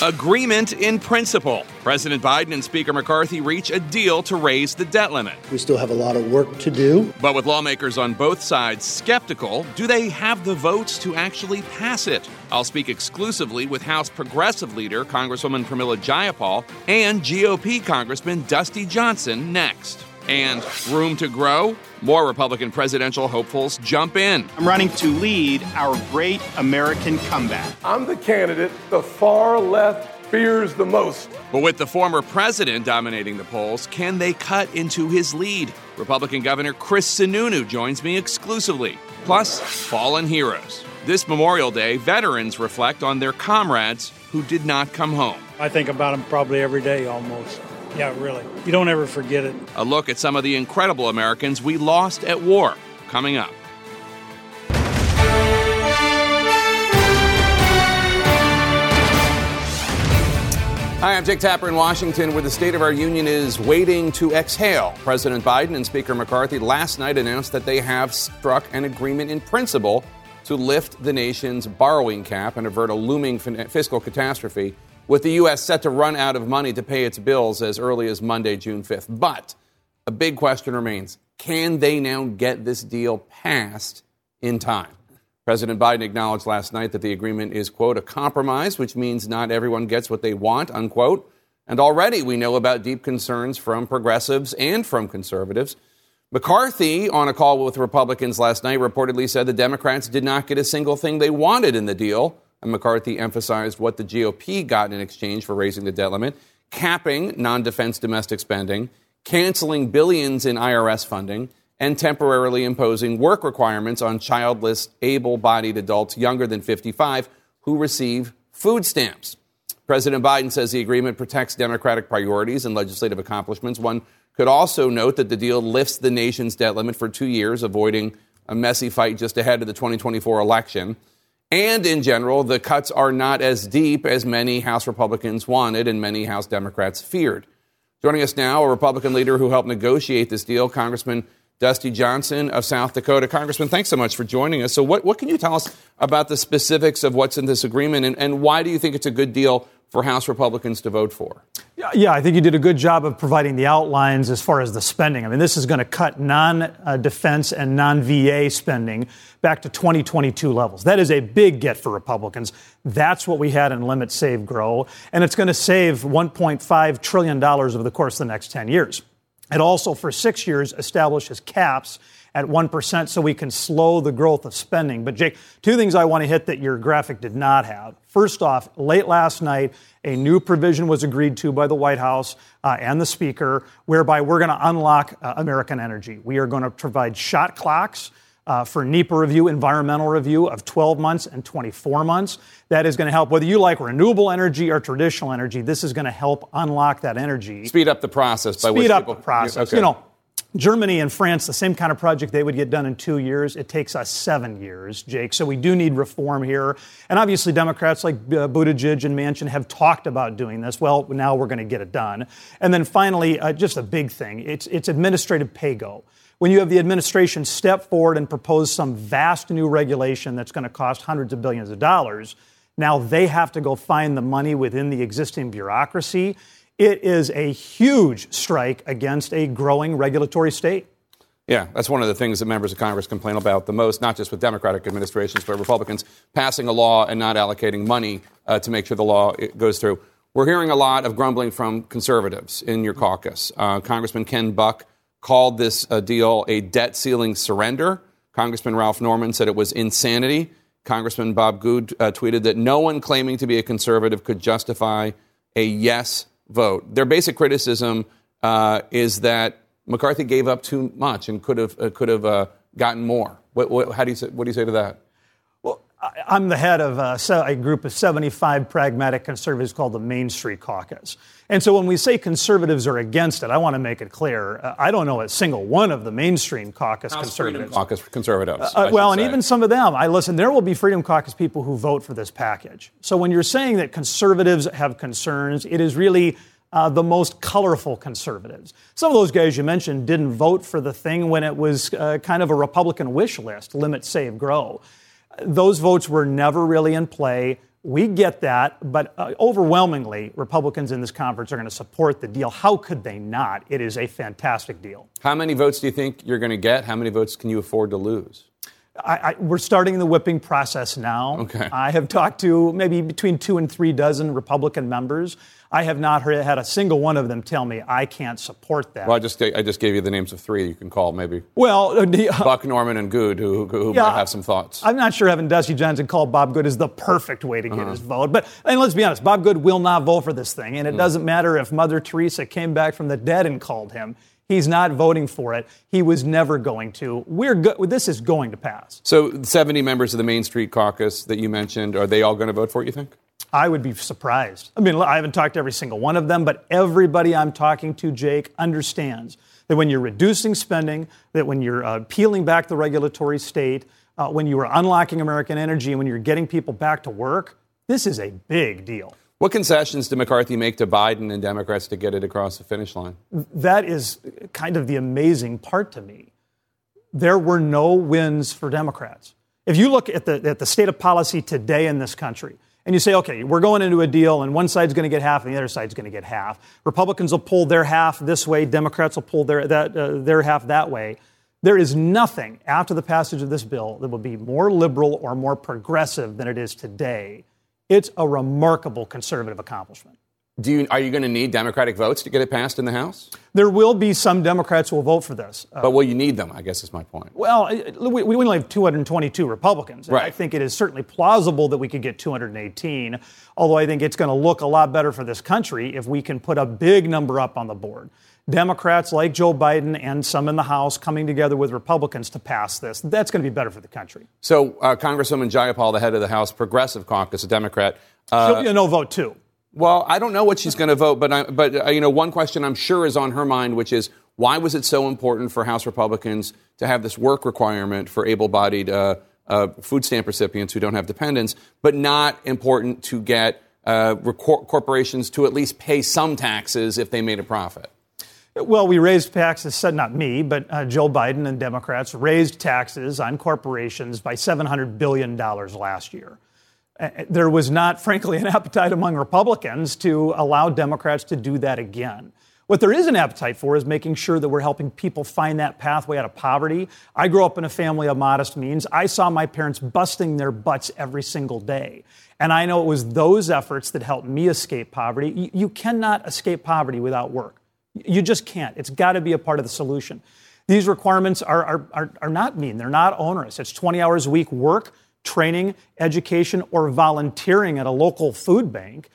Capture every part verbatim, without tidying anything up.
Agreement in principle. President Biden and Speaker McCarthy reach a deal to raise the debt limit. We still have a lot of work to do. But with lawmakers on both sides skeptical, do they have the votes to actually pass it? I'll speak exclusively with House Progressive Leader Congresswoman Pramila Jayapal and G O P Congressman Dusty Johnson next. And room to grow? More Republican presidential hopefuls jump in. I'm running to lead our great American comeback. I'm the candidate the far left fears the most. But with the former president dominating the polls, can they cut into his lead? Republican Governor Chris Sununu joins me exclusively. Plus, fallen heroes. This Memorial Day, veterans reflect on their comrades who did not come home. I think about them probably every day almost. Yeah, really. You don't ever forget it. A look at some of the incredible Americans we lost at war, coming up. Hi, I'm Jake Tapper in Washington, where the state of our union is waiting to exhale. President Biden and Speaker McCarthy last night announced that they have struck an agreement in principle to lift the nation's borrowing cap and avert a looming fin- fiscal catastrophe, with the U S set to run out of money to pay its bills as early as Monday, June fifth. But a big question remains. Can they now get this deal passed in time? President Biden acknowledged last night that the agreement is, quote, a compromise, which means not everyone gets what they want, unquote. And already we know about deep concerns from progressives and from conservatives. McCarthy, on a call with Republicans last night, reportedly said the Democrats did not get a single thing they wanted in the deal. And McCarthy emphasized what the G O P got in exchange for raising the debt limit, capping non-defense domestic spending, canceling billions in I R S funding, and temporarily imposing work requirements on childless, able-bodied adults younger than fifty-five who receive food stamps. President Biden says the agreement protects democratic priorities and legislative accomplishments. One could also note that the deal lifts the nation's debt limit for two years, avoiding a messy fight just ahead of the twenty twenty-four election. And in general, the cuts are not as deep as many House Republicans wanted and many House Democrats feared. Joining us now, a Republican leader who helped negotiate this deal, Congressman Dusty Johnson of South Dakota. Congressman, thanks so much for joining us. So what, what can you tell us about the specifics of what's in this agreement, and, and why do you think it's a good deal for House Republicans to vote for? Yeah, I think you did a good job of providing the outlines as far as the spending. I mean, this is going to cut non-defense and non-V A spending back to twenty twenty-two levels. That is a big get for Republicans. That's what we had in Limit, Save, Grow. And it's going to save one point five trillion dollars over the course of the next ten years. It also, for six years, establishes caps at one percent so we can slow the growth of spending. But, Jake, two things I want to hit that your graphic did not have. First off, late last night, a new provision was agreed to by the White House uh, and the Speaker, whereby we're going to unlock uh, American energy. We are going to provide shot clocks Uh, for NEPA review, environmental review of twelve months and twenty-four months. That is going to help, whether you like renewable energy or traditional energy, this is going to help unlock that energy. Speed up the process. By Speed up people, the process. Okay. You know, Germany and France, the same kind of project they would get done in two years. It takes us seven years, Jake. So we do need reform here. And obviously Democrats like uh, Buttigieg and Manchin have talked about doing this. Well, now we're going to get it done. And then finally, uh, just a big thing, it's, it's administrative pay go. When you have the administration step forward and propose some vast new regulation that's going to cost hundreds of billions of dollars, now they have to go find the money within the existing bureaucracy. It is a huge strike against a growing regulatory state. Yeah, that's one of the things that members of Congress complain about the most, not just with Democratic administrations, but Republicans passing a law and not allocating money uh, to make sure the law goes through. We're hearing a lot of grumbling from conservatives in your caucus. Uh, Congressman Ken Buck called this uh, deal a debt ceiling surrender. Congressman Ralph Norman said it was insanity. Congressman Bob Good uh, tweeted that no one claiming to be a conservative could justify a yes vote. Their basic criticism uh, is that McCarthy gave up too much and could have uh, could have uh, gotten more. What, what, how do you say, what do you say to that? Well, I'm the head of a, a group of seventy-five pragmatic conservatives called the Main Street Caucus. And so when we say conservatives are against it, I want to make it clear. Uh, I don't know a single one of the mainstream caucus House conservatives. Caucus conservatives. Uh, well, and say. even some of them. I listen, there will be Freedom Caucus people who vote for this package. So when you're saying that conservatives have concerns, it is really uh, the most colorful conservatives. Some of those guys you mentioned didn't vote for the thing when it was uh, kind of a Republican wish list, limit, save, grow. Those votes were never really in play. We get that, but uh, overwhelmingly, Republicans in this conference are going to support the deal. How could they not? It is a fantastic deal. How many votes do you think you're going to get? How many votes can you afford to lose? I, I, we're starting the whipping process now. Okay. I have talked to maybe between two and three dozen Republican members. I have not heard, had a single one of them tell me I can't support that. Well, I just I just gave you the names of three you can call maybe. Well, uh, Buck, Norman, and Good, who who yeah, might have some thoughts. I'm not sure having Dusty Johnson call Bob Good is the perfect way to get uh-huh. his vote. But and let's be honest, Bob Good will not vote for this thing, and it mm. doesn't matter if Mother Teresa came back from the dead and called him. He's not voting for it. He was never going to. We're go- This is going to pass. So seventy members of the Main Street Caucus that you mentioned, are they all going to vote for it, you think? I would be surprised. I mean, I haven't talked to every single one of them, but everybody I'm talking to, Jake, understands that when you're reducing spending, that when you're uh, peeling back the regulatory state, uh, when you are unlocking American energy, and when you're getting people back to work, this is a big deal. What concessions did McCarthy make to Biden and Democrats to get it across the finish line? That is kind of the amazing part to me. There were no wins for Democrats. If you look at the at the state of policy today in this country, and you say, okay, we're going into a deal, and one side's going to get half, and the other side's going to get half. Republicans will pull their half this way. Democrats will pull their that uh, their half that way. There is nothing after the passage of this bill that will be more liberal or more progressive than it is today. It's a remarkable conservative accomplishment. Do you, are you going to need Democratic votes to get it passed in the House? There will be some Democrats who will vote for this. But will you need them, I guess is my point. Well, we, we only have two hundred twenty-two Republicans. And right. I think it is certainly plausible that we could get two hundred eighteen, although I think it's going to look a lot better for this country if we can put a big number up on the board. Democrats like Joe Biden and some in the House coming together with Republicans to pass this. That's going to be better for the country. So uh, Congresswoman Jayapal, the head of the House Progressive Caucus, a Democrat. Uh, She'll be a no vote, too. Well, I don't know what she's going to vote, but I, but uh, you know, one question I'm sure is on her mind, which is why was it so important for House Republicans to have this work requirement for able-bodied uh, uh, food stamp recipients who don't have dependents, but not important to get uh, recor- corporations to at least pay some taxes if they made a profit? Well, we raised taxes, not me, but uh, Joe Biden and Democrats raised taxes on corporations by seven hundred billion dollars last year. There was not, frankly, an appetite among Republicans to allow Democrats to do that again. What there is an appetite for is making sure that we're helping people find that pathway out of poverty. I grew up in a family of modest means. I saw my parents busting their butts every single day. And I know it was those efforts that helped me escape poverty. You cannot escape poverty without work. You just can't. It's got to be a part of the solution. These requirements are, are, are, are not mean. They're not onerous. It's twenty hours a week work, training, education, or volunteering at a local food bank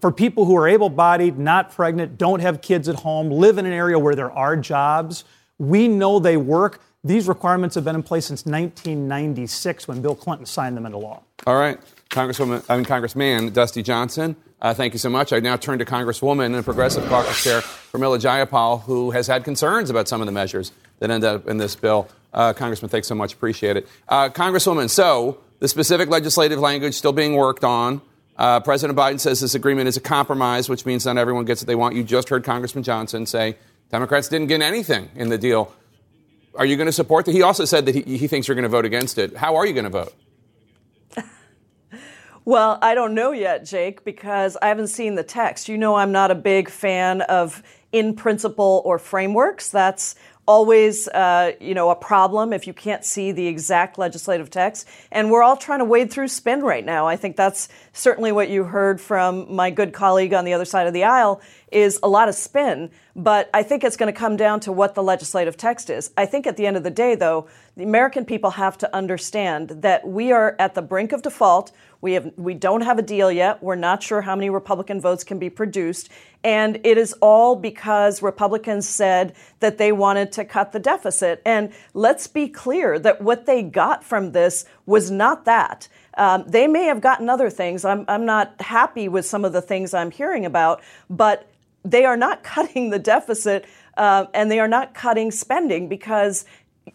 for people who are able-bodied, not pregnant, don't have kids at home, live in an area where there are jobs. We know they work. These requirements have been in place since nineteen ninety-six when Bill Clinton signed them into law. All right. Congresswoman, I mean, Congressman Dusty Johnson, uh, thank you so much. I now turn to Congresswoman and Progressive Caucus Chair Pramila Jayapal, who has had concerns about some of the measures that end up in this bill. Uh, Congressman, thanks so much. Appreciate it. Uh, Congresswoman, so the specific legislative language still being worked on. Uh, President Biden says this agreement is a compromise, which means not everyone gets what they want. You just heard Congressman Johnson say Democrats didn't get anything in the deal. Are you going to support that? He also said that he, he thinks you're going to vote against it. How are you going to vote? Well, I don't know yet, Jake, because I haven't seen the text. You know, I'm not a big fan of in principle or frameworks. That's always, uh, you know, a problem if you can't see the exact legislative text. And we're all trying to wade through spin right now. I think that's certainly what you heard from my good colleague on the other side of the aisle. is a lot of spin, but I think it's going to come down to what the legislative text is. I think at the end of the day, though, the American people have to understand that we are at the brink of default. We have we don't have a deal yet. We're not sure how many Republican votes can be produced. And it is all because Republicans said that they wanted to cut the deficit. And let's be clear that what they got from this was not that. Um, they may have gotten other things. I'm, I'm not happy with some of the things I'm hearing about, but they are not cutting the deficit uh, and they are not cutting spending, because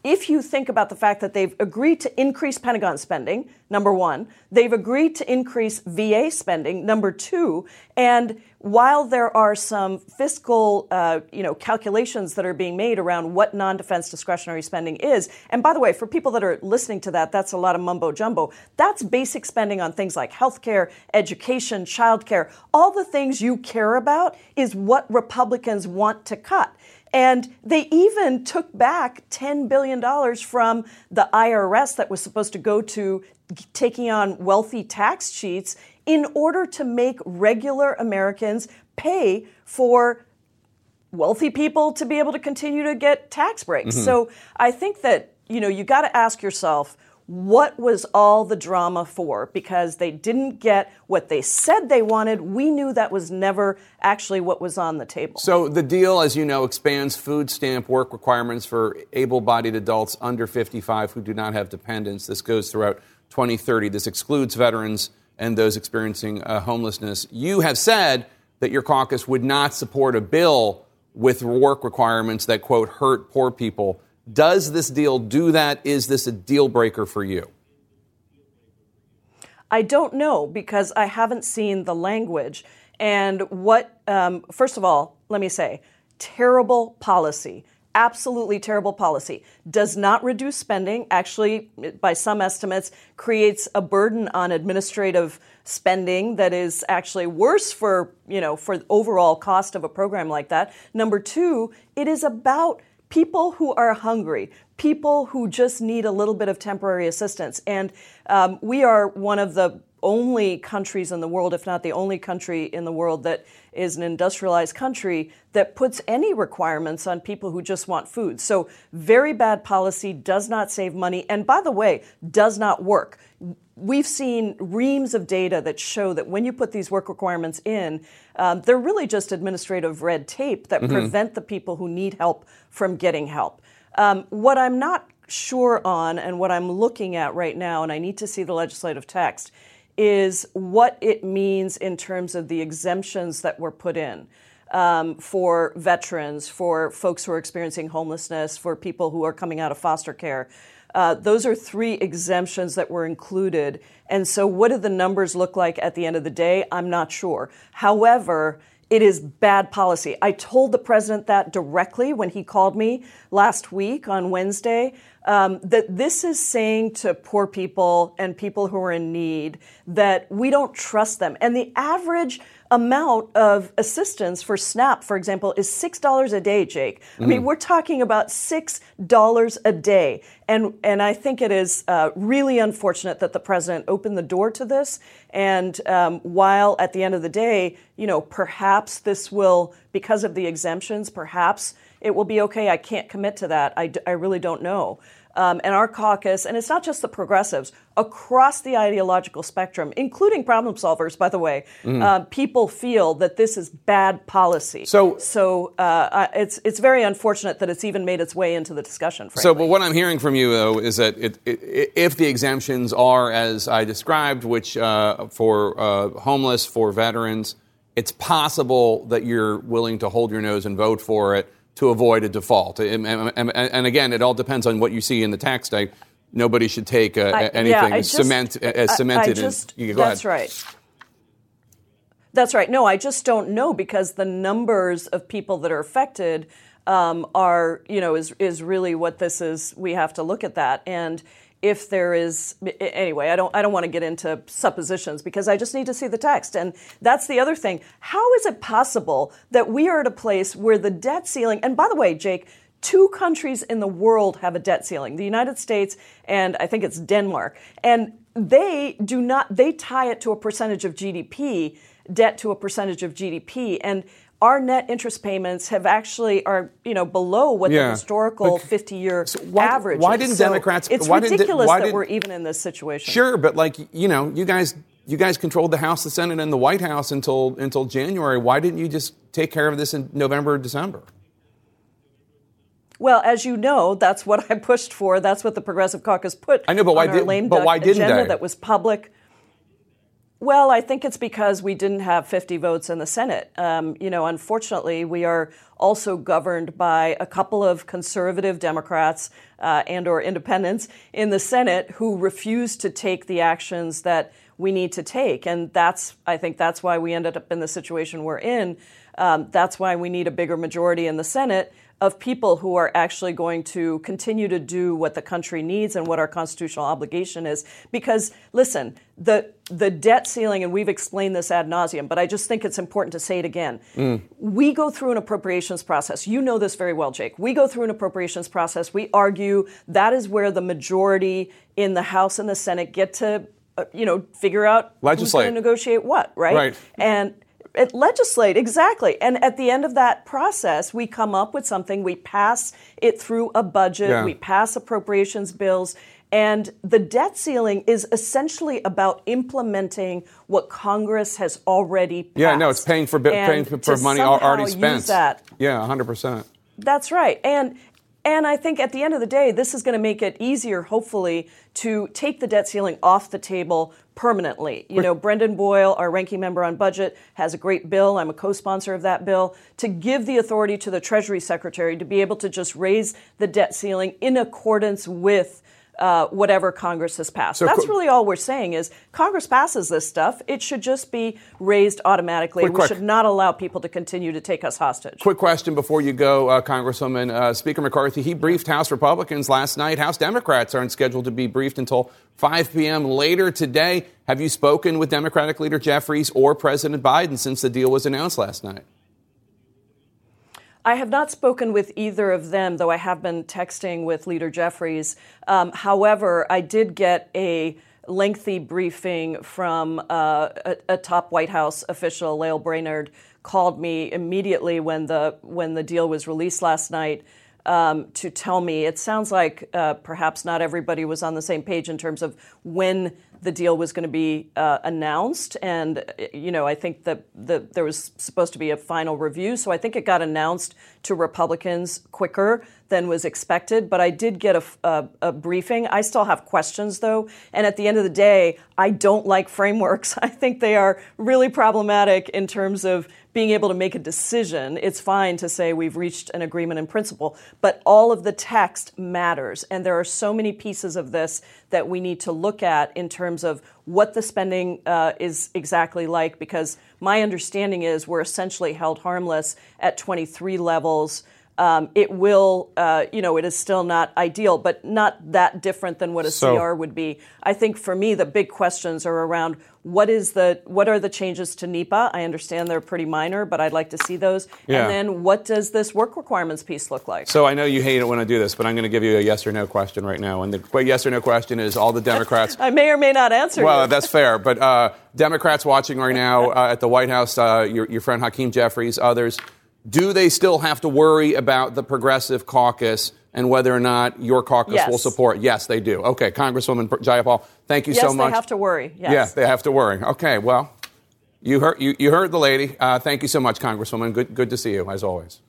if you think about the fact that they've agreed to increase Pentagon spending, number one, they've agreed to increase V A spending, number two, and while there are some fiscal, uh, you know, calculations that are being made around what non-defense discretionary spending is, and by the way, for people that are listening to that, that's a lot of mumbo jumbo. That's basic spending on things like healthcare, education, childcare, all the things you care about is what Republicans want to cut. And they even took back ten billion dollars from the I R S that was supposed to go to taking on wealthy tax cheats in order to make regular Americans pay for wealthy people to be able to continue to get tax breaks. Mm-hmm. So I think that, you know, you got to ask yourself, what was all the drama for? Because they didn't get what they said they wanted. We knew that was never actually what was on the table. So the deal, as you know, expands food stamp work requirements for able-bodied adults under fifty-five who do not have dependents. This goes throughout twenty thirty. This excludes veterans and those experiencing uh, homelessness. You have said that your caucus would not support a bill with work requirements that, quote, hurt poor people. Does this deal do that? Is this a deal breaker for you? I don't know, because I haven't seen the language. And what, um, first of all, let me say, terrible policy. Absolutely terrible policy. Does not reduce spending. Actually, by some estimates, creates a burden on administrative spending that is actually worse for, you know, for the overall cost of a program like that. Number two, it is about people who are hungry, people who just need a little bit of temporary assistance. And um, we are one of the only countries in the world, if not the only country in the world, that is an industrialized country that puts any requirements on people who just want food. So very bad policy, does not save money, and by the way, does not work. We've seen reams of data that show that when you put these work requirements in, um, they're really just administrative red tape that mm-hmm. prevent the people who need help from getting help. Um, what I'm not sure on and what I'm looking at right now, and I need to see the legislative text, is what it means in terms of the exemptions that were put in. Um, for veterans, for folks who are experiencing homelessness, for people who are coming out of foster care. Uh, those are three exemptions that were included. And so what do the numbers look like at the end of the day? I'm not sure. However, it is bad policy. I told the president that directly when he called me last week on Wednesday, um, that this is saying to poor people and people who are in need that we don't trust them. And the average amount of assistance for SNAP, for example, is six dollars a day, Jake. Mm. I mean, we're talking about six dollars a day. And and I think it is uh, really unfortunate that the president opened the door to this. And um, while at the end of the day, you know, perhaps this will, because of the exemptions, perhaps it will be okay. I can't commit to that. I, d- I really don't know. Um, and our caucus, and it's not just the progressives, across the ideological spectrum, including problem solvers, by the way, mm. uh, people feel that this is bad policy. So, so uh, it's it's very unfortunate that it's even made its way into the discussion, frankly. So, but what I'm hearing from you, though, is that it, it, if the exemptions are as I described, which uh, for uh, homeless, for veterans, it's possible that you're willing to hold your nose and vote for it to avoid a default. And, and, and again, it all depends on what you see in the tax day. Nobody should take a, I, anything yeah, as, just, cement, as I, cemented. I just, in, you go that's ahead. right. That's right. No, I just don't know, because the numbers of people that are affected um, are, you know, is is really what this is. We have to look at that. And if there is, anyway, I don't I don't want to get into suppositions, because I just need to see the text. And that's the other thing. How is it possible that we are at a place where the debt ceiling, and by the way, Jake, two countries in the world have a debt ceiling, the United States and I think it's Denmark. And they do not, they tie it to a percentage of G D P, debt to a percentage of G D P. And our net interest payments have actually are you know below what yeah. the historical fifty-year so average is. Why didn't so Democrats? It's why ridiculous why did, that we're even in this situation. Sure, but like you know, you guys, you guys controlled the House, the Senate, and the White House until until January. Why didn't you just take care of this in November or December? Well, as you know, that's what I pushed for. That's what the Progressive Caucus put. I know, but why didn't? But why didn't they? That was public. Well, I think it's because we didn't have fifty votes in the Senate. Um, you know, unfortunately, we are also governed by a couple of conservative Democrats uh, and or independents in the Senate who refuse to take the actions that we need to take. And that's, I think that's why we ended up in the situation we're in. Um, that's why we need a bigger majority in the Senate of people who are actually going to continue to do what the country needs and what our constitutional obligation is. Because, listen, the the debt ceiling, and we've explained this ad nauseum, but I just think it's important to say it again. Mm. We go through an appropriations process. You know this very well, Jake. We go through an appropriations process. We argue that is where the majority in the House and the Senate get to, uh, you know, figure out Legislate. who's going to negotiate what, right? Right. And It legislate, exactly. And at the end of that process, we come up with something, we pass it through a budget, yeah. we pass appropriations bills, and the debt ceiling is essentially about implementing what Congress has already passed. Yeah, no, it's paying for, paying for money already spent. Use that, yeah, one hundred percent. That's right. And And I think at the end of the day, this is going to make it easier, hopefully, to take the debt ceiling off the table permanently. You know, Brendan Boyle, our ranking member on budget, has a great bill. I'm a co-sponsor of that bill to give the authority to the Treasury Secretary to be able to just raise the debt ceiling in accordance with Uh, whatever Congress has passed. So, That's really all we're saying is Congress passes this stuff. It should just be raised automatically. Quick, we quick. should not allow people to continue to take us hostage. Quick question before you go, uh, Congresswoman. Uh, Speaker McCarthy, he briefed House Republicans last night. House Democrats aren't scheduled to be briefed until five p.m. later today. Have you spoken with Democratic Leader Jeffries or President Biden since the deal was announced last night? I have not spoken with either of them, though I have been texting with Leader Jeffries. Um, however, I did get a lengthy briefing from uh, a, a top White House official. Lael Brainard called me immediately when the when the deal was released last night um, to tell me. It sounds like uh, perhaps not everybody was on the same page in terms of when the deal was going to be uh, announced. And, you know, I think that the, there was supposed to be a final review. So I think it got announced to Republicans quicker than was expected. But I did get a, a, a briefing. I still have questions, though. And at the end of the day, I don't like frameworks. I think they are really problematic in terms of being able to make a decision. It's fine to say we've reached an agreement in principle, but all of the text matters. And there are so many pieces of this that we need to look at in terms of what the spending uh, is exactly like, because my understanding is we're essentially held harmless at twenty-three levels. Um, it will, uh, you know, it is still not ideal, but not that different than what a so, C R would be. I think for me, the big questions are around what is the, what are the changes to NEPA? I understand they're pretty minor, but I'd like to see those. Yeah. And then what does this work requirements piece look like? So I know you hate it when I do this, but I'm going to give you a yes or no question right now. And the yes or no question is all the Democrats. I may or may not answer. Well, that's fair. But uh, Democrats watching right now uh, at the White House, uh, your, your friend Hakeem Jeffries, others. Do they still have to worry about the Progressive Caucus and whether or not your caucus yes. will support? Yes, they do. Okay, Congresswoman Jayapal, thank you yes, so much. Yes, they have to worry. Yes, yeah, they have to worry. Okay, well, you heard you, you heard the lady. Uh, thank you so much, Congresswoman. Good good to see you as always.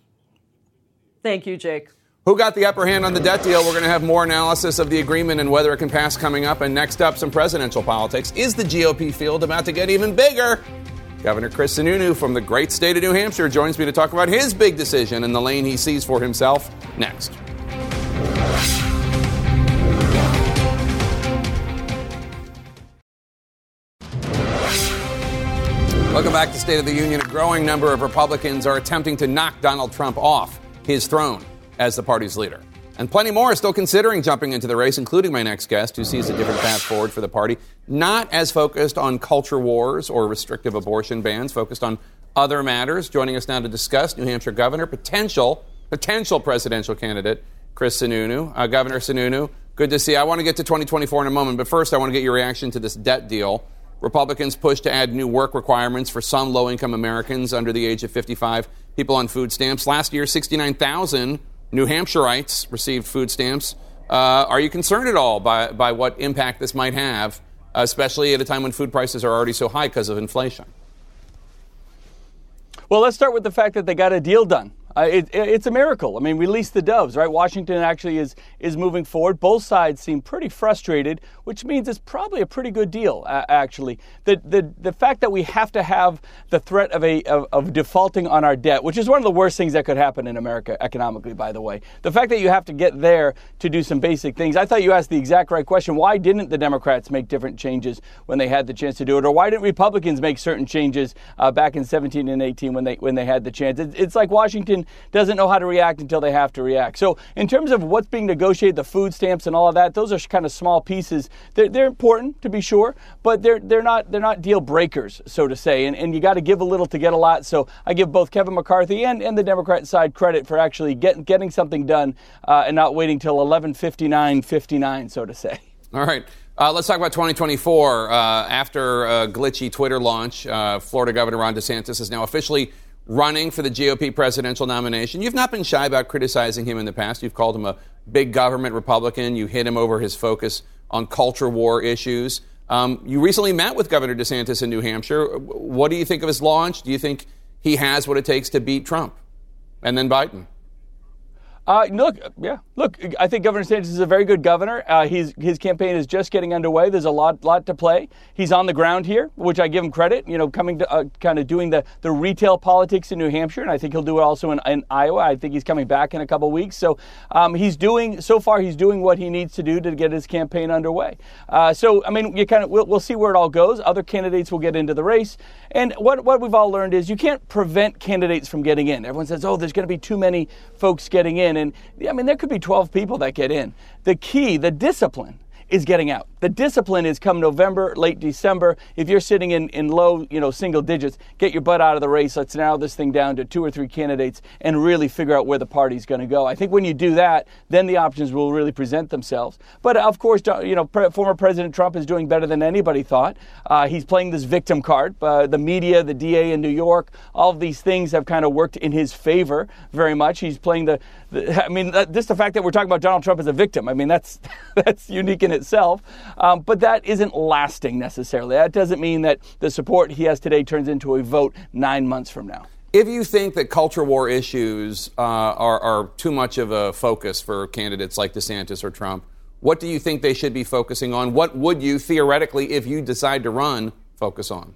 Thank you, Jake. Who got the upper hand on the debt deal? We're going to have more analysis of the agreement and whether it can pass coming up. And next up, some presidential politics. Is the G O P field about to get even bigger? Governor Chris Sununu from the great state of New Hampshire joins me to talk about his big decision and the lane he sees for himself next. Welcome back to State of the Union. A growing number of Republicans are attempting to knock Donald Trump off his throne as the party's leader. And plenty more are still considering jumping into the race, including my next guest, who sees a different path forward for the party, not as focused on culture wars or restrictive abortion bans, focused on other matters. Joining us now to discuss New Hampshire Governor, potential, potential presidential candidate, Chris Sununu. Uh, Governor Sununu, good to see you. I want to get to twenty twenty-four in a moment, but first I want to get your reaction to this debt deal. Republicans push to add new work requirements for some low-income Americans under the age of fifty-five people on food stamps. Last year, sixty-nine thousand New Hampshireites received food stamps. Uh, are you concerned at all by, by what impact this might have, especially at a time when food prices are already so high because of inflation? Well, let's start with the fact that they got a deal done. Uh, it, it's a miracle. I mean, release the doves, right? Washington actually is is moving forward. Both sides seem pretty frustrated, which means it's probably a pretty good deal, uh, actually. The, the the fact that we have to have the threat of a of, of defaulting on our debt, which is one of the worst things that could happen in America economically, by the way. The fact that you have to get there to do some basic things. I thought you asked the exact right question. Why didn't the Democrats make different changes when they had the chance to do it? Or why didn't Republicans make certain changes uh, back in seventeen and eighteen when they when they had the chance? It, it's like Washington doesn't know how to react until they have to react. So in terms of what's being negotiated, the food stamps and all of that, those are kind of small pieces. They're, they're important, to be sure, but they're they're not they're not deal breakers, so to say. And and you got to give a little to get a lot. So I give both Kevin McCarthy and, and the Democrat side credit for actually get, getting something done uh, and not waiting till eleven fifty-nine fifty-nine, so to say. All right. Uh, let's talk about twenty twenty-four. Uh, after a glitchy Twitter launch, uh, Florida Governor Ron DeSantis is now officially running for the G O P presidential nomination. You've not been shy about criticizing him in the past. You've called him a big government Republican. You hit him over his focus on culture war issues. Um, you recently met with Governor DeSantis in New Hampshire. What do you think of his launch? Do you think he has what it takes to beat Trump and then Biden? Uh, look, yeah, look, I think Governor DeSantis is a very good governor. Uh, he's, his campaign is just getting underway. There's a lot lot to play. He's on the ground here, which I give him credit, you know, coming to uh, kind of doing the, the retail politics in New Hampshire. And I think he'll do it also in, in Iowa. I think he's coming back in a couple weeks. So um, he's doing so far, he's doing what he needs to do to get his campaign underway. Uh, so, I mean, you kind of we'll, we'll see where it all goes. Other candidates will get into the race. And what, what we've all learned is you can't prevent candidates from getting in. Everyone says, oh, there's going to be too many folks getting in. And I mean, there could be twelve people that get in. The key, the discipline, is getting out. The discipline is come November, late December. If you're sitting in, in low, you know, single digits, get your butt out of the race. Let's narrow this thing down to two or three candidates and really figure out where the party's going to go. I think when you do that, then the options will really present themselves. But of course, you know, pre- former President Trump is doing better than anybody thought. Uh, he's playing this victim card. Uh, the media, the D A in New York, all of these things have kind of worked in his favor very much. He's playing the, the I mean, that, just the fact that we're talking about Donald Trump as a victim. I mean, that's that's unique in itself. Um, but that isn't lasting necessarily. That doesn't mean that the support he has today turns into a vote nine months from now. If you think that culture war issues uh, are, are too much of a focus for candidates like DeSantis or Trump, what do you think they should be focusing on? What would you theoretically, if you decide to run, focus on?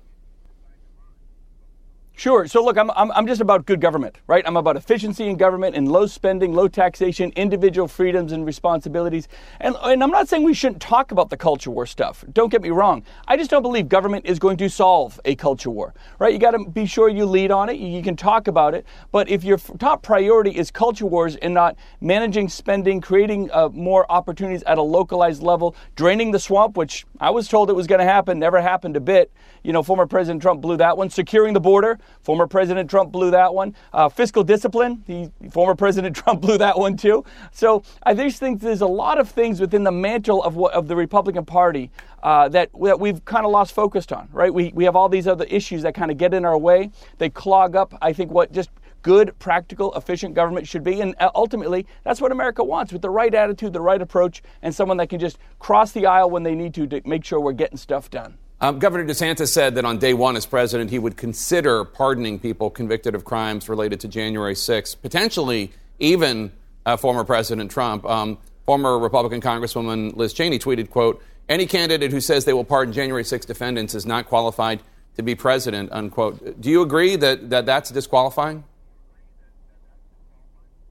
Sure. So look, I'm, I'm I'm just about good government, right? I'm about efficiency in government and low spending, low taxation, individual freedoms and responsibilities. And, and I'm not saying we shouldn't talk about the culture war stuff. Don't get me wrong. I just don't believe government is going to solve a culture war, right? You got to be sure you lead on it. You can talk about it. But if your top priority is culture wars and not managing spending, creating uh, more opportunities at a localized level, draining the swamp, which I was told it was going to happen, never happened a bit. You know, former President Trump blew that one. Securing the border. Former President Trump blew that one. Uh, fiscal discipline, he, former President Trump blew that one too. So I just think there's a lot of things within the mantle of what, of the Republican Party uh, that, that we've kind of lost focus on, right? We, we have all these other issues that kind of get in our way. They clog up, I think, what just good, practical, efficient government should be. And ultimately, that's what America wants, with the right attitude, the right approach, and someone that can just cross the aisle when they need to to make sure we're getting stuff done. Um, Governor DeSantis said that on day one as president, he would consider pardoning people convicted of crimes related to January sixth, potentially even uh, former President Trump. Um, former Republican Congresswoman Liz Cheney tweeted, quote, any candidate who says they will pardon January sixth defendants is not qualified to be president, unquote. Do you agree that, that that's disqualifying?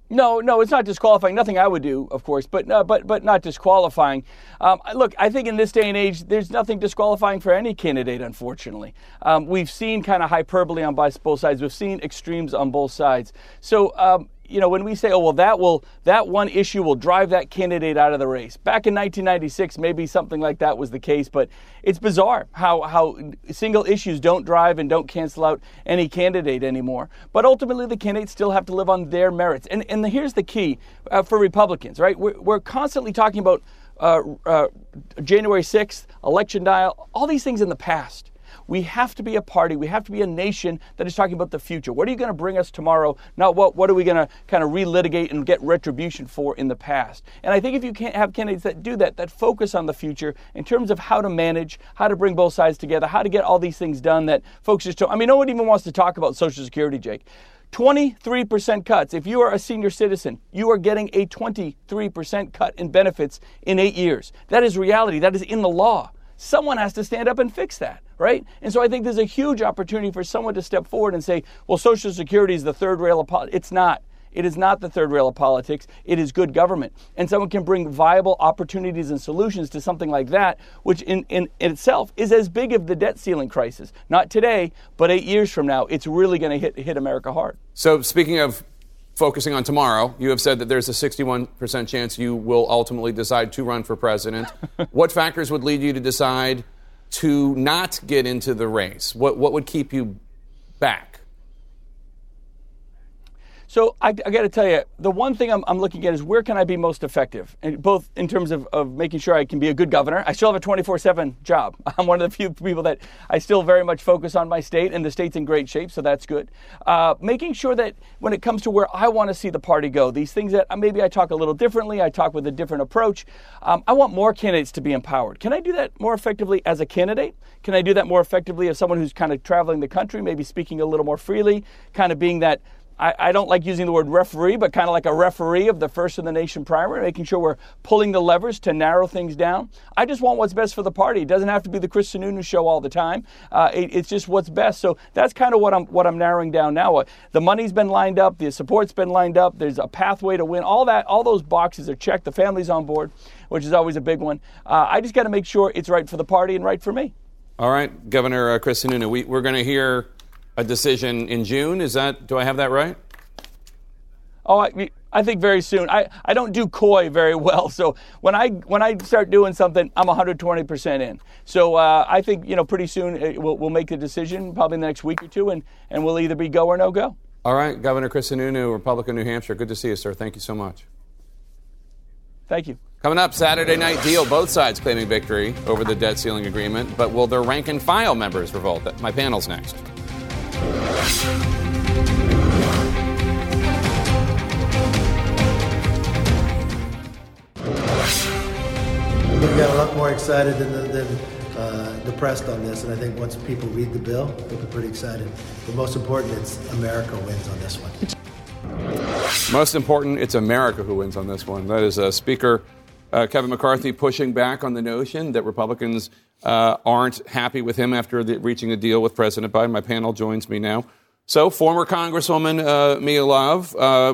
No, no, it's not disqualifying. Nothing I would do, of course, but uh, but but not disqualifying. Um, look, I think in this day and age, there's nothing disqualifying for any candidate, unfortunately. Um, we've seen kind of hyperbole on both sides. We've seen extremes on both sides. So, um, you know, when we say, oh, well, that will that one issue will drive that candidate out of the race. Back in nineteen ninety-six, maybe something like that was the case. But it's bizarre how how single issues don't drive and don't cancel out any candidate anymore. But ultimately, the candidates still have to live on their merits. And and the, here's the key uh, for Republicans, right? We're, we're constantly talking about uh, uh, January sixth, election denial, all these things in the past. We have to be a party. We have to be a nation that is talking about the future. What are you going to bring us tomorrow? Not what, what are we going to kind of relitigate and get retribution for in the past? And I think if you can't have candidates that do that, that focus on the future in terms of how to manage, how to bring both sides together, how to get all these things done that folks just don't. I mean, no one even wants to talk about Social Security, Jake. twenty-three percent cuts. If you are a senior citizen, you are getting a twenty-three percent cut in benefits in eight years. That is reality. That is in the law. Someone has to stand up and fix that, right? And so I think there's a huge opportunity for someone to step forward and say, well, Social Security is the third rail of politics. It's not. It is not the third rail of politics. It is good government. And someone can bring viable opportunities and solutions to something like that, which in, in, in itself is as big of the debt ceiling crisis. Not today, but eight years from now, it's really going to hit hit America hard. So speaking of focusing on tomorrow, you have said that there's a sixty-one percent chance you will ultimately decide to run for president. What factors would lead you to decide to not get into the race? What what would keep you back? So I, I got to tell you, the one thing I'm, I'm looking at is where can I be most effective, and both in terms of, of making sure I can be a good governor. I still have a twenty-four seven job. I'm one of the few people that I still very much focus on my state, and the state's in great shape, so that's good. Uh, making sure that when it comes to where I want to see the party go, these things that maybe I talk a little differently, I talk with a different approach. Um, I want more candidates to be empowered. Can I do that more effectively as a candidate? Can I do that more effectively as someone who's kind of traveling the country, maybe speaking a little more freely, kind of being that I, I don't like using the word referee, but kind of like a referee of the First in the Nation primary, making sure we're pulling the levers to narrow things down. I just want what's best for the party. It doesn't have to be the Chris Sununu show all the time. Uh, it, it's just what's best. So that's kind of what I'm what I'm narrowing down now. Uh, the money's been lined up. The support's been lined up. There's a pathway to win. All that, all those boxes are checked. The family's on board, which is always a big one. Uh, I just got to make sure it's right for the party and right for me. All right, Governor uh, Chris Sununu, we, we're going to hear a decision in June. Is that, do I have that right? Oh, I, I think very soon. I, I don't do coy very well. So when I when I start doing something, I'm one hundred twenty percent in. So uh, I think, you know, pretty soon it, we'll, we'll make the decision, probably in the next week or two, and, and we'll either be go or no go. All right, Governor Chris Sununu, Republican New Hampshire. Good to see you, sir. Thank you so much. Thank you. Coming up, Saturday night deal, both sides claiming victory over the debt ceiling agreement. But will their rank and file members revolt? My panel's next. We got a lot more excited than, than uh, depressed on this, and I think once people read the bill, they'll be pretty excited. But most important, it's America wins on this one. Most important, it's America who wins on this one. That is uh, Speaker uh, Kevin McCarthy pushing back on the notion that Republicans Uh, aren't happy with him after the, reaching a deal with President Biden. My panel joins me now. So, former Congresswoman uh, Mia Love, uh,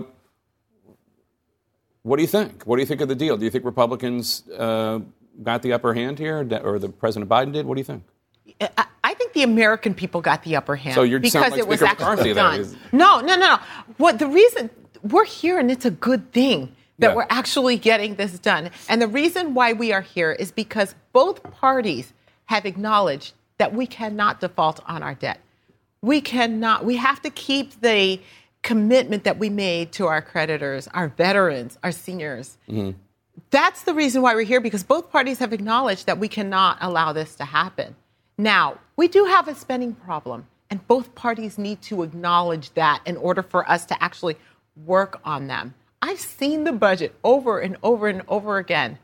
what do you think? What do you think of the deal? Do you think Republicans uh, got the upper hand here, or the President Biden did? What do you think? I, I think the American people got the upper hand. So you're because like it was actually done. No, no, no. What the reason we're here, and it's a good thing that yeah. we're actually getting this done. And the reason why we are here is because both parties have acknowledged that we cannot default on our debt. We cannot. We have to keep the commitment that we made to our creditors, our veterans, our seniors. Mm-hmm. That's the reason why we're here, because both parties have acknowledged that we cannot allow this to happen. Now, we do have a spending problem, and both parties need to acknowledge that in order for us to actually work on them. I've seen the budget over and over and over again.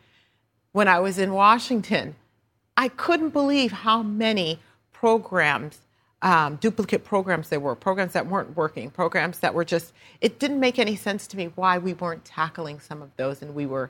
When I was in Washington, I couldn't believe how many programs, um, duplicate programs there were, programs that weren't working, programs that were just, it didn't make any sense to me why we weren't tackling some of those and we were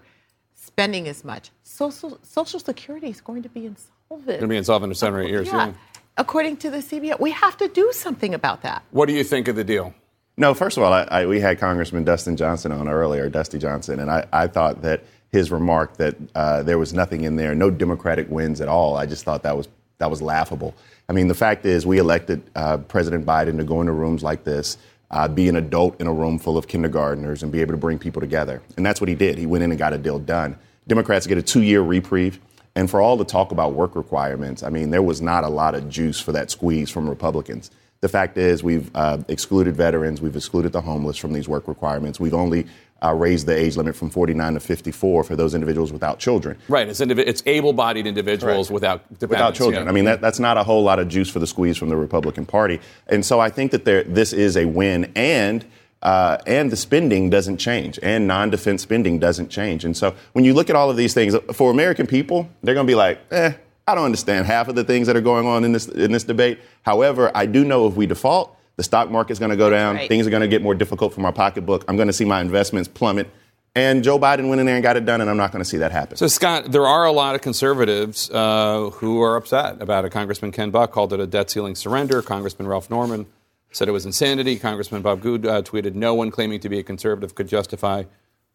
spending as much. Social, Social Security is going to be insolvent. It's going to be insolvent in seven or eight years. Yeah. yeah. According to the C B O, we have to do something about that. What do you think of the deal? No, first of all, I, I, we had Congressman Dustin Johnson on earlier, Dusty Johnson, and I, I thought that his remark that uh, there was nothing in there, no Democratic wins at all, I just thought that was that was laughable. I mean, the fact is we elected uh, President Biden to go into rooms like this, uh, be an adult in a room full of kindergartners and be able to bring people together. And that's what he did. He went in and got a deal done. Democrats get a two-year reprieve. And for all the talk about work requirements, I mean, there was not a lot of juice for that squeeze from Republicans. The fact is we've uh, excluded veterans, we've excluded the homeless from these work requirements. We've only uh, raise the age limit from forty-nine to fifty-four for those individuals without children. Right. It's, indiv- it's able-bodied individuals right. without without children. Yeah. I mean, that, that's not a whole lot of juice for the squeeze from the Republican Party. And so I think that there, this is a win, and uh, and the spending doesn't change, and non-defense spending doesn't change. And so when you look at all of these things, for American people, they're going to be like, eh, I don't understand half of the things that are going on in this in this debate. However, I do know if we default, the stock market's going to go down. Right. Things are going to get more difficult for my pocketbook. I'm going to see my investments plummet. And Joe Biden went in there and got it done, and I'm not going to see that happen. So, Scott, there are a lot of conservatives uh, who are upset about it. Congressman Ken Buck called it a debt ceiling surrender. Congressman Ralph Norman said it was insanity. Congressman Bob Good uh, tweeted, no one claiming to be a conservative could justify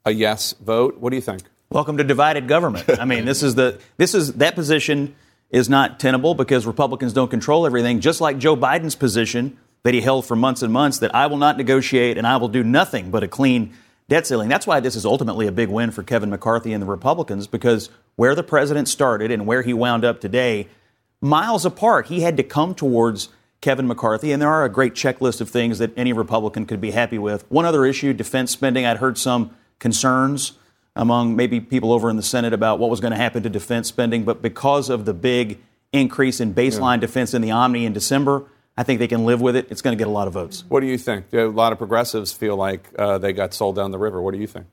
a yes vote. What do you think? Welcome to divided government. I mean, this is the this is that position is not tenable because Republicans don't control everything, just like Joe Biden's position that he held for months and months, that I will not negotiate and I will do nothing but a clean debt ceiling. That's why this is ultimately a big win for Kevin McCarthy and the Republicans, because where the president started and where he wound up today, miles apart, he had to come towards Kevin McCarthy. And there are a great checklist of things that any Republican could be happy with. One other issue, defense spending. I'd heard some concerns among maybe people over in the Senate about what was going to happen to defense spending. But because of the big increase in baseline yeah. defense in the Omni in December, I think they can live with it. It's going to get a lot of votes. What do you think? A lot of progressives feel like uh, they got sold down the river. What do you think?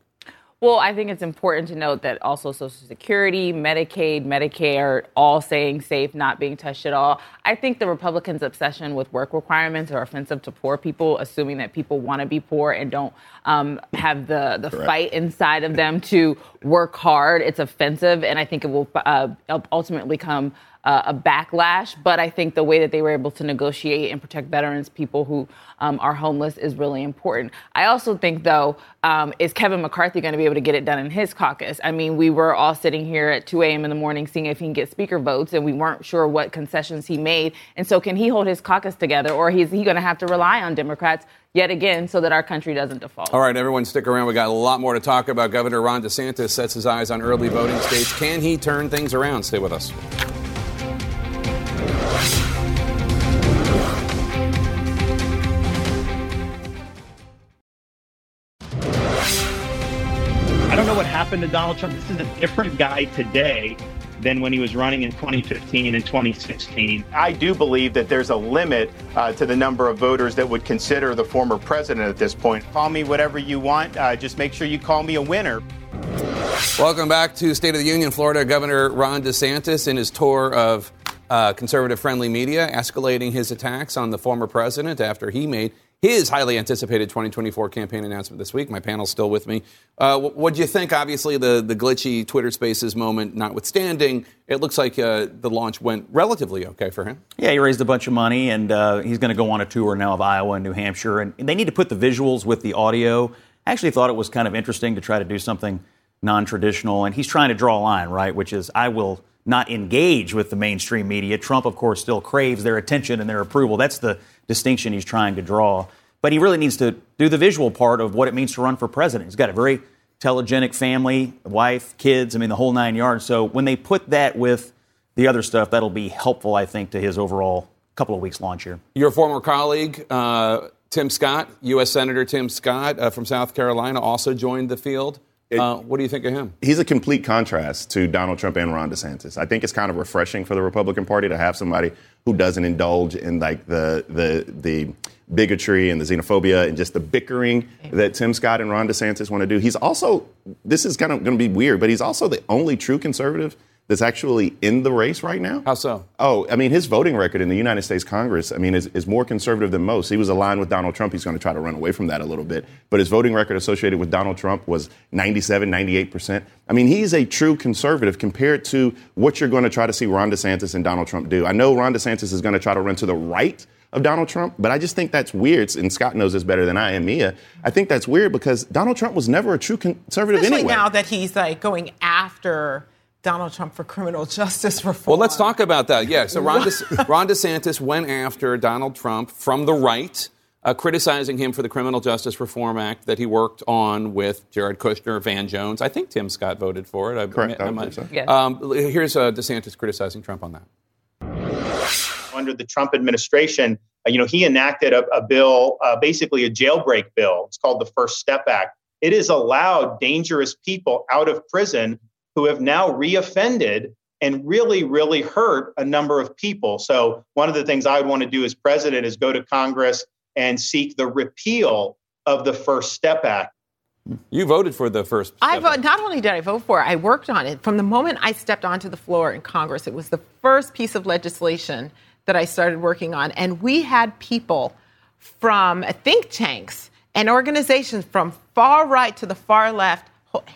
Well, I think it's important to note that also Social Security, Medicaid, Medicare, all staying safe, not being touched at all. I think the Republicans' obsession with work requirements are offensive to poor people, assuming that people want to be poor and don't um, have the, the fight inside of them to work hard. It's offensive, and I think it will uh, ultimately come Uh, a backlash, but I think the way that they were able to negotiate and protect veterans, people who um, are homeless, is really important. I also think, though, um, is Kevin McCarthy going to be able to get it done in his caucus? I mean, we were all sitting here at two a.m. in the morning seeing if he can get speaker votes, and we weren't sure what concessions he made. And so can he hold his caucus together, or is he going to have to rely on Democrats yet again so that our country doesn't default? All right, everyone, stick around. We got a lot more to talk about. Governor Ron DeSantis sets his eyes on early voting states. Can he turn things around? Stay with us. I don't know what happened to Donald Trump. This is a different guy today than when he was running in twenty fifteen and twenty sixteen. I do believe that there's a limit uh, to the number of voters that would consider the former president at this point. Call me whatever you want. Uh, just make sure you call me a winner. Welcome back to State of the Union. Florida Governor Ron DeSantis, in his tour of uh, conservative-friendly media, escalating his attacks on the former president after he made his highly anticipated twenty twenty-four campaign announcement this week. My panel's still with me. Uh, what do you think? Obviously, the, the glitchy Twitter Spaces moment notwithstanding, it looks like uh, the launch went relatively okay for him. Yeah, he raised a bunch of money, and uh, he's going to go on a tour now of Iowa and New Hampshire. And they need to put the visuals with the audio. I actually thought it was kind of interesting to try to do something non-traditional. And he's trying to draw a line, right, which is I will not engage with the mainstream media. Trump, of course, still craves their attention and their approval. That's the distinction he's trying to draw. But he really needs to do the visual part of what it means to run for president. He's got a very telegenic family, wife, kids, I mean, the whole nine yards. So when they put that with the other stuff, that'll be helpful, I think, to his overall couple of weeks launch here. Your former colleague, uh, Tim Scott, U S Senator Tim Scott uh, from South Carolina, also joined the field. It, uh, what do you think of him? He's a complete contrast to Donald Trump and Ron DeSantis. I think it's kind of refreshing for the Republican Party to have somebody who doesn't indulge in like the the the bigotry and the xenophobia and just the bickering that Tim Scott and Ron DeSantis want to do. He's also, this is kind of going to be weird, but he's also the only true conservative that's actually in the race right now. How so? Oh, I mean, his voting record in the United States Congress, I mean, is, is more conservative than most. He was aligned with Donald Trump. He's going to try to run away from that a little bit. But his voting record associated with Donald Trump was ninety-seven, ninety-eight percent. I mean, he's a true conservative compared to what you're going to try to see Ron DeSantis and Donald Trump do. I know Ron DeSantis is going to try to run to the right of Donald Trump, but I just think that's weird, and Scott knows this better than I and Mia. I think that's weird because Donald Trump was never a true conservative Especially anyway. Especially now that he's like going after Donald Trump for criminal justice reform. Well, let's talk about that. Yeah, so Ron, De- Ron DeSantis went after Donald Trump from the right, uh, criticizing him for the Criminal Justice Reform Act that he worked on with Jared Kushner, Van Jones. I think Tim Scott voted for it. I, Correct. I, I, I might, so. yes. um, here's uh, DeSantis criticizing Trump on that. Under the Trump administration, uh, you know, he enacted a, a bill, uh, basically a jailbreak bill. It's called the First Step Act. It has allowed dangerous people out of prison who have now reoffended and really, really hurt a number of people. So one of the things I would want to do as president is go to Congress and seek the repeal of the First Step Act. You voted for the First Step I vote, Act. Not only did I vote for it, I worked on it. From the moment I stepped onto the floor in Congress, it was the first piece of legislation that I started working on. And we had people from think tanks and organizations from far right to the far left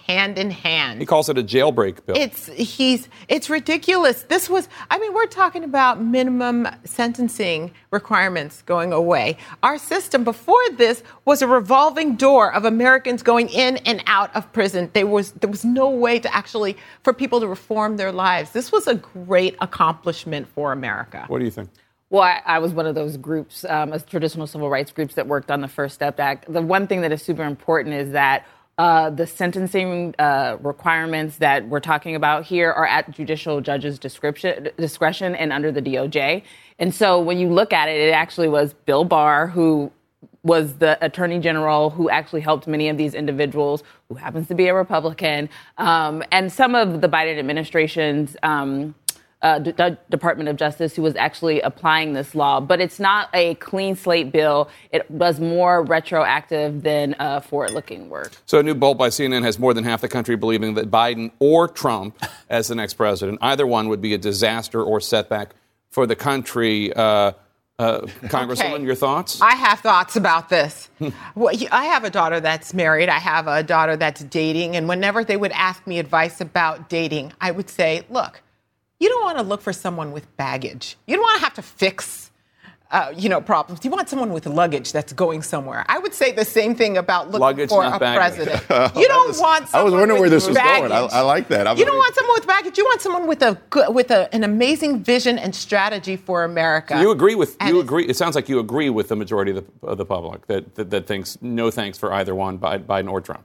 hand in hand. He calls it a jailbreak bill. It's he's it's ridiculous. This was, I mean, we're talking about minimum sentencing requirements going away. Our system before this was a revolving door of Americans going in and out of prison. There was there was no way to actually for people to reform their lives. This was a great accomplishment for America. What do you think? Well, I, I was one of those groups, um, as traditional civil rights groups that worked on the First Step Act. The one thing that is super important is that Uh, the sentencing uh, requirements that we're talking about here are at judicial judges' discretion and under the D O J. And so when you look at it, it actually was Bill Barr, who was the attorney general who actually helped many of these individuals, who happens to be a Republican, um, and some of the Biden administration's um, uh, D- D- Department of Justice who was actually applying this law. But it's not a clean slate bill. It was more retroactive than uh, forward-looking work. So a new poll by C N N has more than half the country believing that Biden or Trump as the next president, either one would be a disaster or setback for the country. Uh, uh, Congresswoman, okay. Your thoughts? I have thoughts about this. Well, I have a daughter that's married. I have a daughter that's dating. And whenever they would ask me advice about dating, I would say, look, you don't want to look for someone with baggage. You don't want to have to fix, uh, you know, problems. You want someone with luggage that's going somewhere. I would say the same thing about looking luggage, for a baggage. President. You don't was, want someone with baggage. I was wondering where this was baggage. going. I, I like that. I'm you don't want someone with baggage. You want someone with a with a, an amazing vision and strategy for America. So you agree with and you agree. It sounds like you agree with the majority of the, of the public that, that that thinks no thanks for either one, Biden or Trump.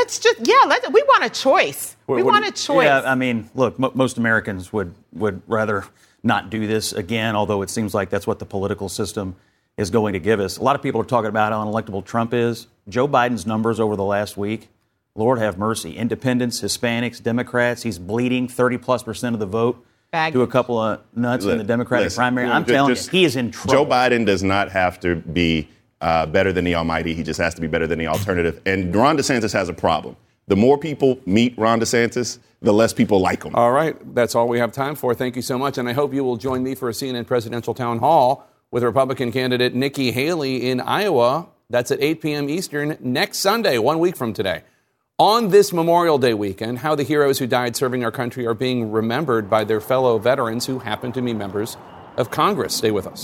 Let's just, yeah, let's, we want a choice. We what, want a choice. Yeah, I mean, look, m- most Americans would, would rather not do this again, although it seems like that's what the political system is going to give us. A lot of people are talking about how unelectable Trump is. Joe Biden's numbers over the last week, Lord have mercy. Independents, Hispanics, Democrats, he's bleeding thirty plus percent of the vote. To a couple of nuts Let, in the Democratic listen, primary. I'm just, telling just, you, he is in trouble. Joe Biden does not have to be Uh, better than the almighty. He just has to be better than the alternative. And Ron DeSantis has a problem. The more people meet Ron DeSantis, the less people like him. All right. That's all we have time for. Thank you so much. And I hope you will join me for a C N N presidential town hall with Republican candidate Nikki Haley in Iowa. That's at eight p.m. Eastern next Sunday, one week from today. On this Memorial Day weekend, how the heroes who died serving our country are being remembered by their fellow veterans who happen to be members of Congress. Stay with us.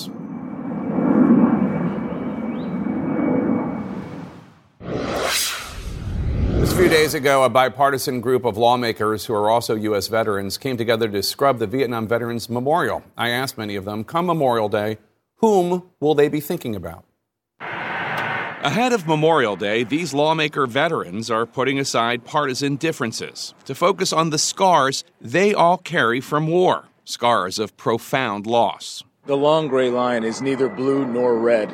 Just a few days ago, a bipartisan group of lawmakers who are also U S veterans came together to scrub the Vietnam Veterans Memorial. I asked many of them, come Memorial Day, whom will they be thinking about? Ahead of Memorial Day, these lawmaker veterans are putting aside partisan differences to focus on the scars they all carry from war, scars of profound loss. The long gray line is neither blue nor red.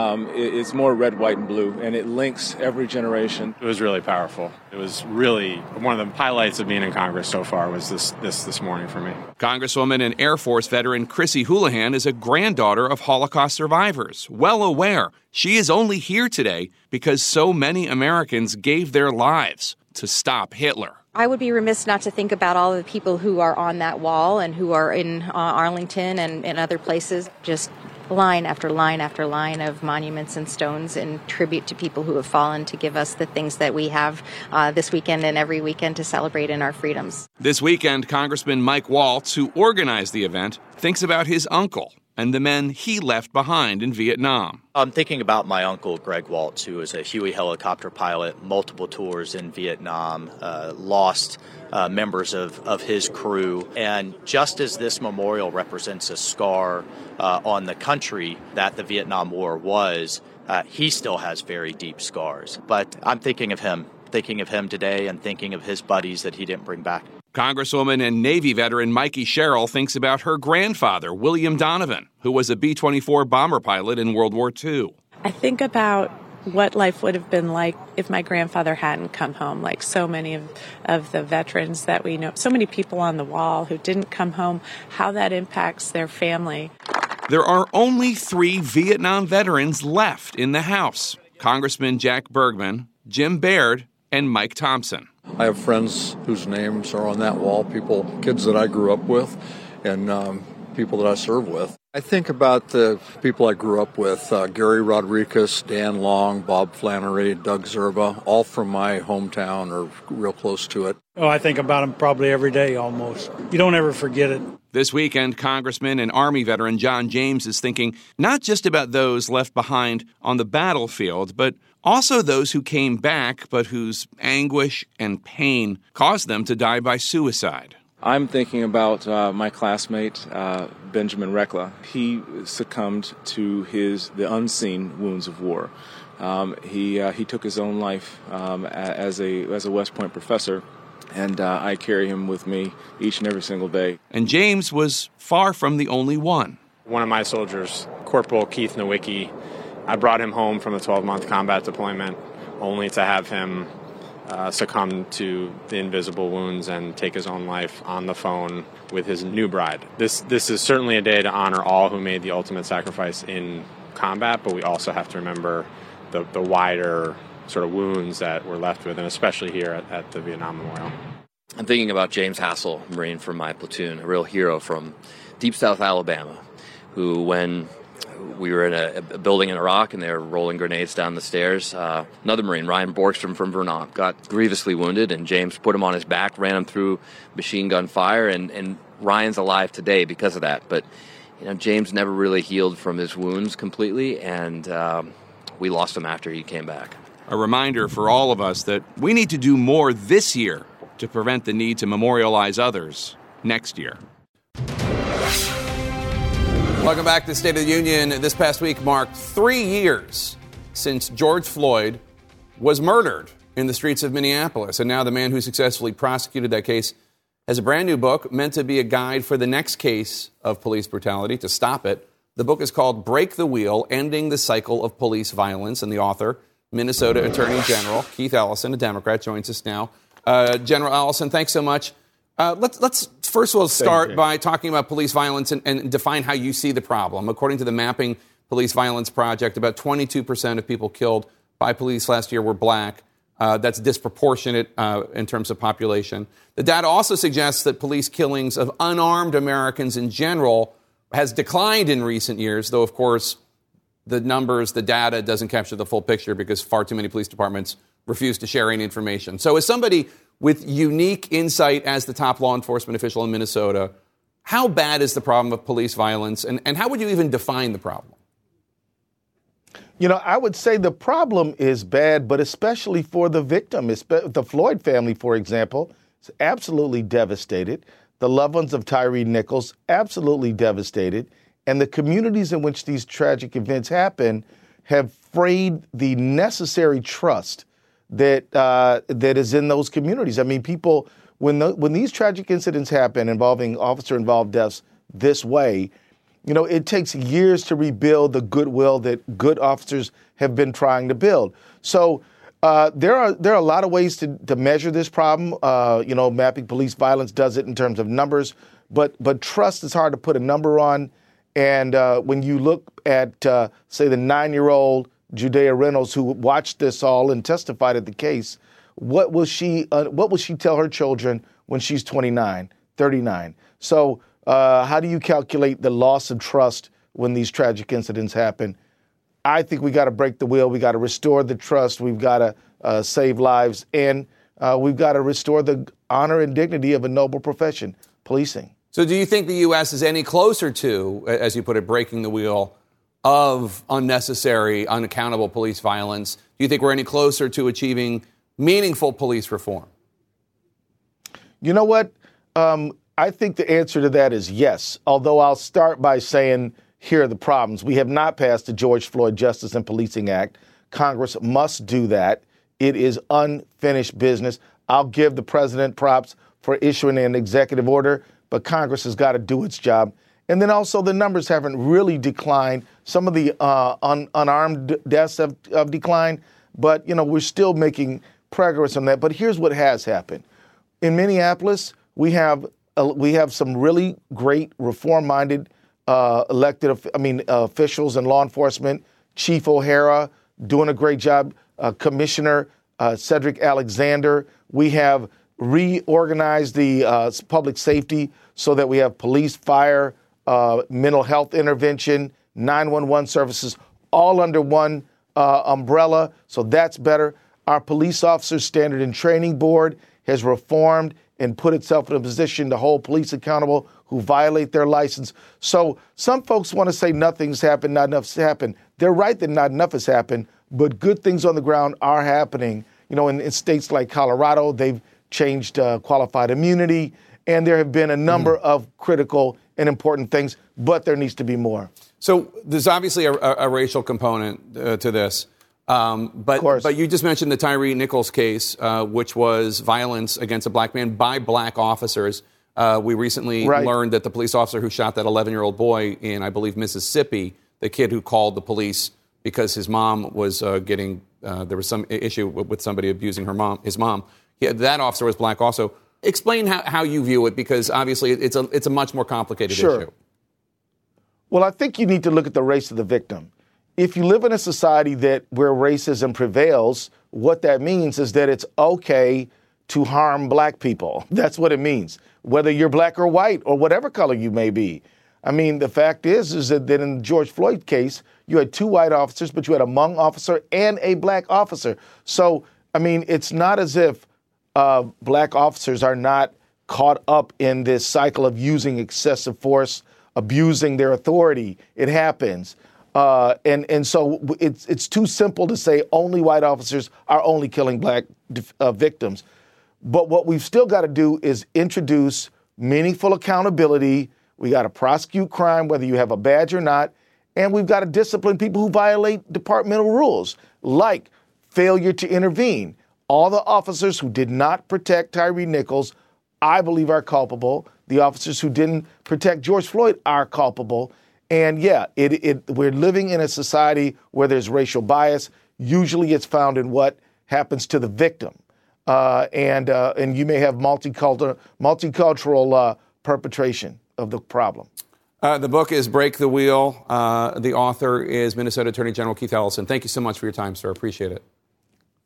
Um, it's more red, white, and blue, and it links every generation. It was really powerful. It was really one of the highlights of being in Congress so far was this this, this morning for me. Congresswoman and Air Force veteran Chrissy Houlihan is a granddaughter of Holocaust survivors, well aware she is only here today because so many Americans gave their lives to stop Hitler. I would be remiss not to think about all of the people who are on that wall and who are in uh, Arlington and, and other places, just line after line after line of monuments and stones in tribute to people who have fallen to give us the things that we have uh, this weekend and every weekend to celebrate in our freedoms. This weekend, Congressman Mike Waltz, who organized the event, thinks about his uncle and the men he left behind in Vietnam. I'm thinking about my uncle, Greg Waltz, who was a Huey helicopter pilot, multiple tours in Vietnam, uh, lost uh, members of, of his crew. And just as this memorial represents a scar uh, on the country that the Vietnam War was, uh, he still has very deep scars. But I'm thinking of him, thinking of him today and thinking of his buddies that he didn't bring back. Congresswoman and Navy veteran Mikey Sherrill thinks about her grandfather, William Donovan, who was a B twenty-four bomber pilot in World War Two. I think about what life would have been like if my grandfather hadn't come home, like so many of, of the veterans that we know, so many people on the wall who didn't come home, how that impacts their family. There are only three Vietnam veterans left in the House, Congressman Jack Bergman, Jim Baird, and Mike Thompson. I have friends whose names are on that wall, people, kids that I grew up with, and um, people that I serve with. I think about the people I grew up with, uh, Gary Rodriguez, Dan Long, Bob Flannery, Doug Zerba, all from my hometown or real close to it. Oh, I think about them probably every day almost. You don't ever forget it. This weekend, Congressman and Army veteran John James is thinking not just about those left behind on the battlefield, but also those who came back but whose anguish and pain caused them to die by suicide. I'm thinking about uh, my classmate, uh, Benjamin Rekla. He succumbed to his the unseen wounds of war. Um, he uh, he took his own life um, as a as a West Point professor, and uh, I carry him with me each and every single day. And James was far from the only one. One of my soldiers, Corporal Keith Nowicki, I brought him home from a twelve-month combat deployment, only to have him Uh, succumbed to the invisible wounds and take his own life on the phone with his new bride. This this is certainly a day to honor all who made the ultimate sacrifice in combat, but we also have to remember the, the wider sort of wounds that we're left with, and especially here at, at the Vietnam Memorial. I'm thinking about James Hassel, Marine from my platoon, a real hero from deep South Alabama, who when we were in a, a building in Iraq, and they were rolling grenades down the stairs. Uh, another Marine, Ryan Borgstrom from Vermont, got grievously wounded, and James put him on his back, ran him through machine gun fire, and, and Ryan's alive today because of that. But you know, James never really healed from his wounds completely, and um, we lost him after he came back. A reminder for all of us that we need to do more this year to prevent the need to memorialize others next year. Welcome back to the State of the Union. This past week marked three years since George Floyd was murdered in the streets of Minneapolis. And now the man who successfully prosecuted that case has a brand new book meant to be a guide for the next case of police brutality to stop it. The book is called Break the Wheel, Ending the Cycle of Police Violence. And the author, Minnesota Attorney General Keith Ellison, a Democrat, joins us now. Uh, General Ellison, thanks so much. Uh, let's let's first of all start by talking about police violence and, and define how you see the problem. According to the Mapping Police Violence Project, about twenty-two percent of people killed by police last year were black. Uh, that's disproportionate uh, in terms of population. The data also suggests that police killings of unarmed Americans in general has declined in recent years, though, of course, the numbers, the data doesn't capture the full picture because far too many police departments refuse to share any information. So as somebody with unique insight as the top law enforcement official in Minnesota, how bad is the problem of police violence, and, and how would you even define the problem? You know, I would say the problem is bad, but especially for the victim. The Floyd family, for example, is absolutely devastated. The loved ones of Tyree Nichols, absolutely devastated. And the communities in which these tragic events happen have frayed the necessary trust that uh, that is in those communities. I mean, people, when the, when these tragic incidents happen involving officer-involved deaths this way, you know, it takes years to rebuild the goodwill that good officers have been trying to build. So uh, there are there are a lot of ways to, to measure this problem. Uh, you know, Mapping Police Violence does it in terms of numbers, but but trust is hard to put a number on. And uh, when you look at, uh, say, the nine-year-old Judea Reynolds, who watched this all and testified at the case, what will she uh, what will she tell her children when she's twenty-nine, thirty-nine? So uh, how do you calculate the loss of trust when these tragic incidents happen? I think we got to break the wheel. We got to restore the trust. We've got to uh, save lives. And uh, we've got to restore the honor and dignity of a noble profession, policing. So do you think the U S is any closer to, as you put it, breaking the wheel of unnecessary, unaccountable police violence? Do you think we're any closer to achieving meaningful police reform? You know what? Um, I think the answer to that is yes, although I'll start by saying here are the problems. We have not passed the George Floyd Justice and Policing Act. Congress must do that. It is unfinished business. I'll give the president props for issuing an executive order, but Congress has got to do its job And then also the numbers haven't really declined. Some of the uh, un- unarmed deaths have, have declined, but, you know, we're still making progress on that. But here's what has happened. In Minneapolis, we have uh, we have some really great reform-minded uh, elected, I mean, uh, officials in law enforcement. Chief O'Hara doing a great job. Uh, Commissioner uh, Cedric Alexander. We have reorganized the uh, public safety so that we have police, fire, uh, mental health intervention, nine one one services, all under one uh, umbrella. So that's better. Our police officers standard and training board has reformed and put itself in a position to hold police accountable who violate their license. So some folks want to say nothing's happened, not enough's happened. They're right that not enough has happened, but good things on the ground are happening. You know, in, in states like Colorado, they've changed uh, qualified immunity, and there have been a number mm-hmm. of critical and important things, but there needs to be more. So there's obviously a, a, a racial component uh, to this. Um, but but you just mentioned the Tyree Nichols case, uh, which was violence against a black man by black officers. Uh, we recently right. learned that the police officer who shot that eleven-year-old boy in, I believe, Mississippi, the kid who called the police because his mom was uh, getting uh, there was some issue with somebody abusing her mom, his mom. Yeah, that officer was black also. Explain how, how you view it, because obviously it's a it's a much more complicated sure. issue. Well, I think you need to look at the race of the victim. If you live in a society that where racism prevails, what that means is that it's okay to harm black people. That's what it means, whether you're black or white or whatever color you may be. I mean, the fact is, is that in the George Floyd case, you had two white officers, but you had a Hmong officer and a black officer. So, I mean, it's not as if uh, black officers are not caught up in this cycle of using excessive force, abusing their authority. It happens. Uh, and, and so it's it's too simple to say only white officers are only killing black uh, victims. But what we've still got to do is introduce meaningful accountability. We got to prosecute crime, whether you have a badge or not. And we've got to discipline people who violate departmental rules, like failure to intervene. All the officers who did not protect Tyree Nichols, I believe, are culpable. The officers who didn't protect George Floyd are culpable. And yeah, it, it, we're living in a society where there's racial bias. Usually it's found in what happens to the victim. Uh, and uh, and you may have multicultural, multicultural uh, perpetration of the problem. Uh, the book is Break the Wheel. Uh, the author is Minnesota Attorney General Keith Ellison. Thank you so much for your time, sir. Appreciate it.